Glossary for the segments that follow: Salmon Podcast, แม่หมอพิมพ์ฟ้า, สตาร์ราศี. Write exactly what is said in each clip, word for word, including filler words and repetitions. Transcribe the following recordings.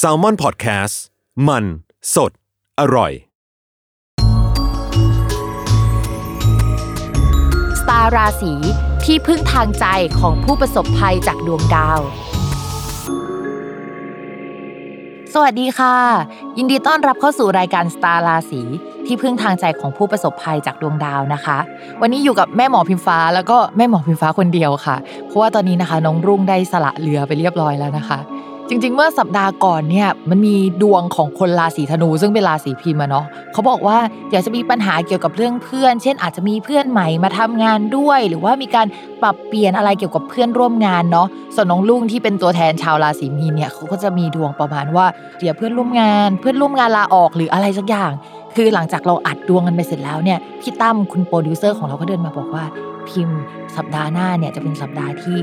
Salmon Podcast มันสดอร่อย สตาร์ราศีที่พึ่งทางใจของผู้ประสบภัยจากดวงดาวสวัสดีค่ะยินดีต้อนรับเข้าสู่รายการสตาร์ราศีที่พึ่งทางใจของผู้ประสบภัยจากดวงดาวนะคะวันนี้อยู่กับแม่หมอพิมฟ้าแล้วก็แม่หมอพิมฟ้าคนเดียวค่ะเพราะว่าตอนนี้นะคะน้องรุ่งได้สละเรือไปเรียบร้อยแล้วนะคะจริงๆเมื่อสัปดาห์ก่อนเนี่ยมันมีดวงของคนราศีธนูซึ่งเป็นราศีพิมพ์อ่ะเนาะเขาบอกว่าเดี๋ยวจะมีปัญหาเกี่ยวกับเรื่องเพื่อนเช่นอาจจะมีเพื่อนใหม่มาทำงานด้วยหรือว่ามีการปรับเปลี่ยนอะไรเกี่ยวกับเพื่อนร่วมงานเนาะส่วนน้องลุงที่เป็นตัวแทนชาวราศีมีนเนี่ยเขาก็จะมีดวงประมาณว่าเดี๋ยวเพื่อนร่วมงานเพื่อนร่วมงานลาออกหรืออะไรสักอย่างคือหลังจากเราอัดดวงกันไปเสร็จแล้วเนี่ยพี่ตั้มคุณโปรดิวเซอร์ของเราก็เดินมาบอกว่าพิมพ์สัปดาห์หน้าเนี่ยจะเป็นสัปดาห์ที่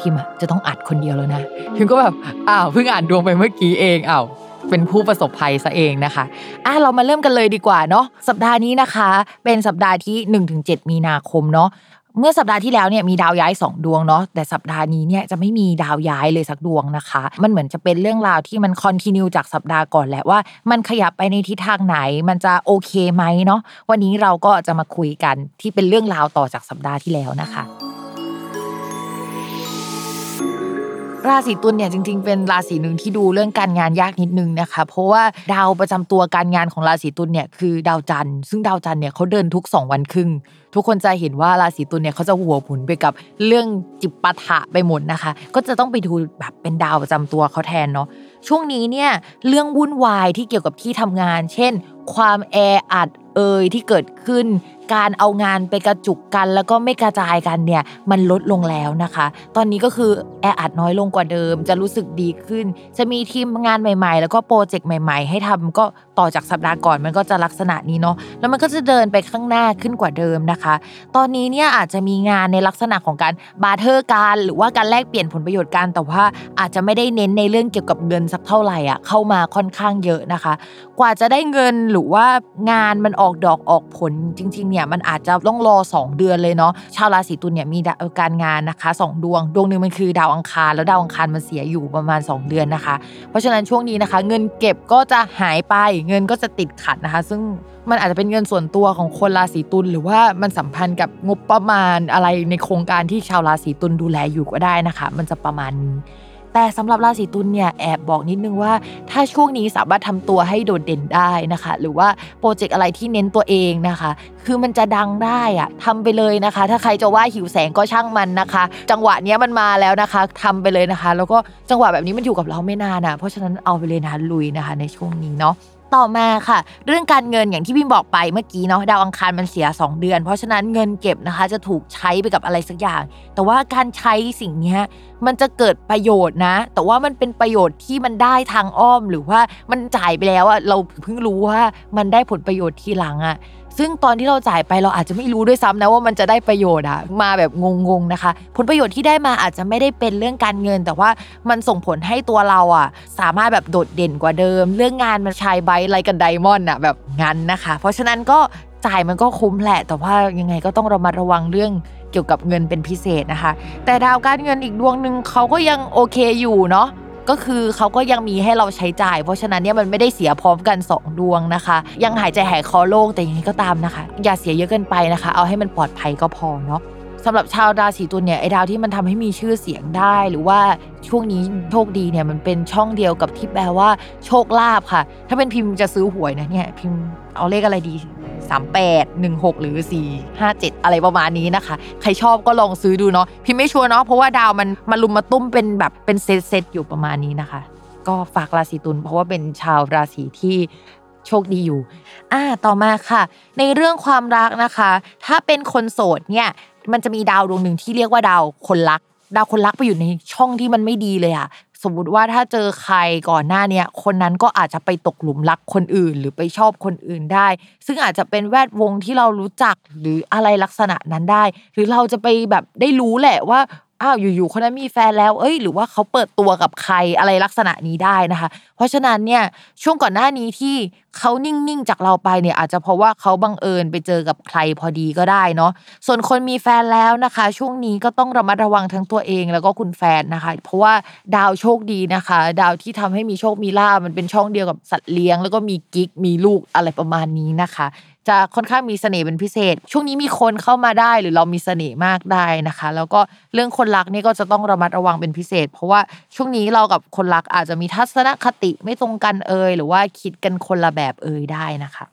พิมจะต้องอัดคนเดียวแล้วนะพิมก็แบบอ้าวเพิ่งอ่านดวงไปเมื่อกี้เองอ้าวเป็นผู้ประสบภัยซะเองนะคะอ่ะเรามาเริ่มกันเลยดีกว่าเนาะสัปดาห์นี้นะคะเป็นสัปดาห์ที่ หนึ่งถึงเจ็ด มีนาคมเนาะเมื่อสัปดาห์ที่แล้วเนี่ยมีดาวย้ายสองดวงเนาะแต่สัปดาห์นี้เนี่ยจะไม่มีดาวย้ายเลยสักดวงนะคะมันเหมือนจะเป็นเรื่องราวที่มันคอนทินิวจากสัปดาห์ก่อนแหละว่ามันขยับไปในทิศทางไหนมันจะโอเคไหมเนาะวันนี้เราก็จะมาคุยกันที่เป็นเรื่องราวต่อจากสัปดาห์ที่แล้วนะคะราศีตุลเนี่ยจริงๆเป็นราศีหนึ่งที่ดูเรื่องการงานยากนิดนึงนะคะเพราะว่าดาวประจำตัวการงานของราศีตุลเนี่ยคือดาวจันทร์ซึ่งดาวจันทร์เนี่ยเขาเดินทุกสองวันครึ่งทุกคนจะเห็นว่าราศีตุลเนี่ยเขาจะหัวหมุนไปกับเรื่องจิปาถะไปหมดนะคะก็จะต้องไปดูแบบเป็นดาวประจำตัวเขาแทนเนาะช่วงนี้เนี่ยเรื่องวุ่นวายที่เกี่ยวกับที่ทำงานเช่นความแออัดเอ่ยที่เกิดขึ้นการเอางานไปกระจุกกันแล้วก็ไม่กระจายกันเนี่ยมันลดลงแล้วนะคะตอนนี้ก็คือแออัดน้อยลงกว่าเดิมจะรู้สึกดีขึ้นจะมีทีมงานใหม่ๆแล้วก็โปรเจกต์ใหม่ๆให้ทำก็ต่อจากสัปดาห์ก่อนมันก็จะลักษณะนี้เนาะแล้วมันก็จะเดินไปข้างหน้าขึ้นกว่าเดิมนะคะตอนนี้เนี่ยอาจจะมีงานในลักษณะของการบาร์เทอร์กันหรือว่าการแลกเปลี่ยนผลประโยชน์กันแต่ว่าอาจจะไม่ได้เน้นในเรื่องเกี่ยวกับเงินสักเท่าไหร่อ่ะเข้ามาค่อนข้างเยอะนะคะกว่าจะได้เงินหรือว่างานมันออกดอกออกผลจริงๆเนี่ยมันอาจจะต้องรอสองเดือนเลยเนาะชาวราศีตุลเนี่ยมีการงานนะคะสองดวงดวงนึงมันคือดาวอังคารแล้วดาวอังคารมันเสียอยู่ประมาณสองเดือนนะคะเพราะฉะนั้นช่วงนี้นะคะเงินเก็บก็จะหายไปเงินก็จะติดขัดนะคะซึ่งมันอาจจะเป็นเงินส่วนตัวของคนราศีตุลหรือว่ามันสัมพันธ์กับงบประมาณอะไรในโครงการที่ชาวราศีตุลดูแลอยู่ก็ได้นะคะมันจะประมาณนี้แต่สำหรับราศีตุลเนี่ยแอบบอกนิดนึงว่าถ้าช่วงนี้สามารถทำตัวให้โดดเด่นได้นะคะหรือว่าโปรเจกต์อะไรที่เน้นตัวเองนะคะคือมันจะดังได้อะทำไปเลยนะคะถ้าใครจะว่าหิวแสงก็ช่างมันนะคะจังหวะเนี้ยมันมาแล้วนะคะทำไปเลยนะคะแล้วก็จังหวะแบบนี้มันอยู่กับเราไม่นานนะเพราะฉะนั้นเอาไปเลยนะลุยนะคะในช่วงนี้เนาะต่อมาค่ะเรื่องการเงินอย่างที่พี่บอกไปเมื่อกี้เนาะดาวอังคารมันเสียสองเดือนเพราะฉะนั้นเงินเก็บนะคะจะถูกใช้ไปกับอะไรสักอย่างแต่ว่าการใช้สิ่งนี้มันจะเกิดประโยชน์นะแต่ว่ามันเป็นประโยชน์ที่มันได้ทางอ้อมหรือว่ามันจ่ายไปแล้วอ่ะเราเพิ่งรู้ว่ามันได้ผลประโยชน์ทีหลังอ่ะซึ่งตอนที่เราจ่ายไปเราอาจจะไม่รู้ด้วยซ้ำนะว่ามันจะได้ประโยชน์อ่ะมาแบบงงๆนะคะผลประโยชน์ที่ได้มาอาจจะไม่ได้เป็นเรื่องการเงินแต่ว่ามันส่งผลให้ตัวเราอ่ะสามารถแบบโดดเด่นกว่าเดิมเรื่องงานมันชายไบท์ไลท์กับไดมอนด์อ่ะแบบงั้นนะคะเพราะฉะนั้นก็จ่ายมันก็คุ้มแหละแต่ว่ายังไงก็ต้องระมัดระวังเรื่องเกี่ยวกับเงินเป็นพิเศษนะคะแต่ดาวการเงินอีกดวงนึงเขาก็ยังโอเคอยู่เนาะก็คือเขาก็ยังมีให้เราใช้จ่ายเพราะฉะนั้นเนี่ยมันไม่ได้เสียพร้อมกันสองดวงนะคะยังหายใจหายคอโล่งแต่ยังไงก็ตามนะคะอย่าเสียเยอะเกินไปนะคะเอาให้มันปลอดภัยก็พอเนาะสำหรับชาวราศีตุลเนี่ยไอ้ดาวที่มันทำให้มีชื่อเสียงได้หรือว่าช่วงนี้โชคดีเนี่ยมันเป็นช่องเดียวกับที่แปลว่าโชคลาภค่ะถ้าเป็นพิมพ์จะซื้อหวยนะเนี่ยพิมพ์เอาเลขอะไรดีสามแปด หนึ่งหกหรือสี่ห้าเจ็ดอะไรประมาณนี้นะคะใครชอบก็ลองซื้อดูเนาะพิมพ์ไม่ชัวร์เนาะเพราะว่าดาวมันมาลุมมาตุ้มเป็นแบบเป็นเซตๆอยู่ประมาณนี้นะคะก็ฝากราศีตุลเพราะว่าเป็นชาวราศีที่โชคดีอยู่อ่าต่อมาค่ะในเรื่องความรักนะคะถ้าเป็นคนโสดเนี่ยมันจะมีดาวดวงหนึ่งที่เรียกว่าดาวคนรักดาวคนรักไปอยู่ในช่องที่มันไม่ดีเลยอ่ะโส สมมุติว่าถ้าเจอใครก่อนหน้าเนี้ยคนนั้นก็อาจจะไปตกหลุมรักคนอื่นหรือไปชอบคนอื่นได้ซึ่งอาจจะเป็นแวดวงที่เรารู้จักหรืออะไรลักษณะนั้นได้หรือเราจะไปแบบได้รู้แหละว่าอ้าวอยู่ๆคนนั้นมีแฟนแล้วเอ้ยหรือว่าเขาเปิดตัวกับใครอะไรลักษณะนี้ได้นะคะเพราะฉะนั้นเนี่ยช่วงก่อนหน้านี้ที่เขานิ่งๆจากเราไปเนี่ยอาจจะเพราะว่าเขาบังเอิญไปเจอกับใครพอดีก็ได้เนาะส่วนคนมีแฟนแล้วนะคะช่วงนี้ก็ต้องระมัดระวังทั้งตัวเองแล้วก็คุณแฟนนะคะเพราะว่าดาวโชคดีนะคะดาวที่ทำให้มีโชคมีลาภมันเป็นช่องเดียวกับสัตว์เลี้ยงแล้วก็มีกิ๊กมีลูกอะไรประมาณนี้นะคะจะค่อนข้างมีเสน่ห์เป็นพิเศษช่วงนี้มีคนเข้ามาได้หรือเรามีเสน่ห์มากได้นะคะแล้วก็เรื่องคนรักนี่ก็จะต้องระมัดระวังเป็นพิเศษเพราะว่าช่วงนี้เรากับคนรักอาจจะมีทัศนคติไม่ตรงกันเอ่ยหรือว่าคิดกันคนละแบบเอ่ยได้นะคะ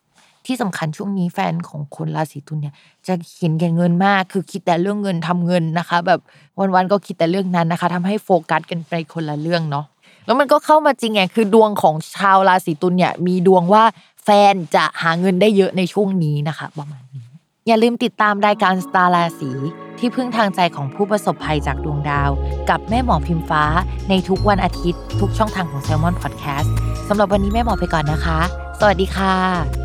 ที่สำคัญช่วงนี้แฟนของคนราศีตุลเนี่ยจะเห็นแก่เงินมากคือคิดแต่เรื่องเงินทำเงินนะคะแบบวันๆก็คิดแต่เรื่องนั้นนะคะทำให้โฟกัสกันไปคนละเรื่องเนาะแล้วมันก็เข้ามาจริงไงคือดวงของชาวราศีตุลเนี่ยมีดวงว่าแฟนจะหาเงินได้เยอะในช่วงนี้นะคะประมาณนี้อย่าลืมติดตามรายการสตาร์ราศีที่พึ่งทางใจของผู้ประสบภัยจากดวงดาวกับแม่หมอพิมฟ้าในทุกวันอาทิตย์ทุกช่องทางของ Salmon Podcast สำหรับวันนี้แม่หมอไปก่อนนะคะสวัสดีค่ะ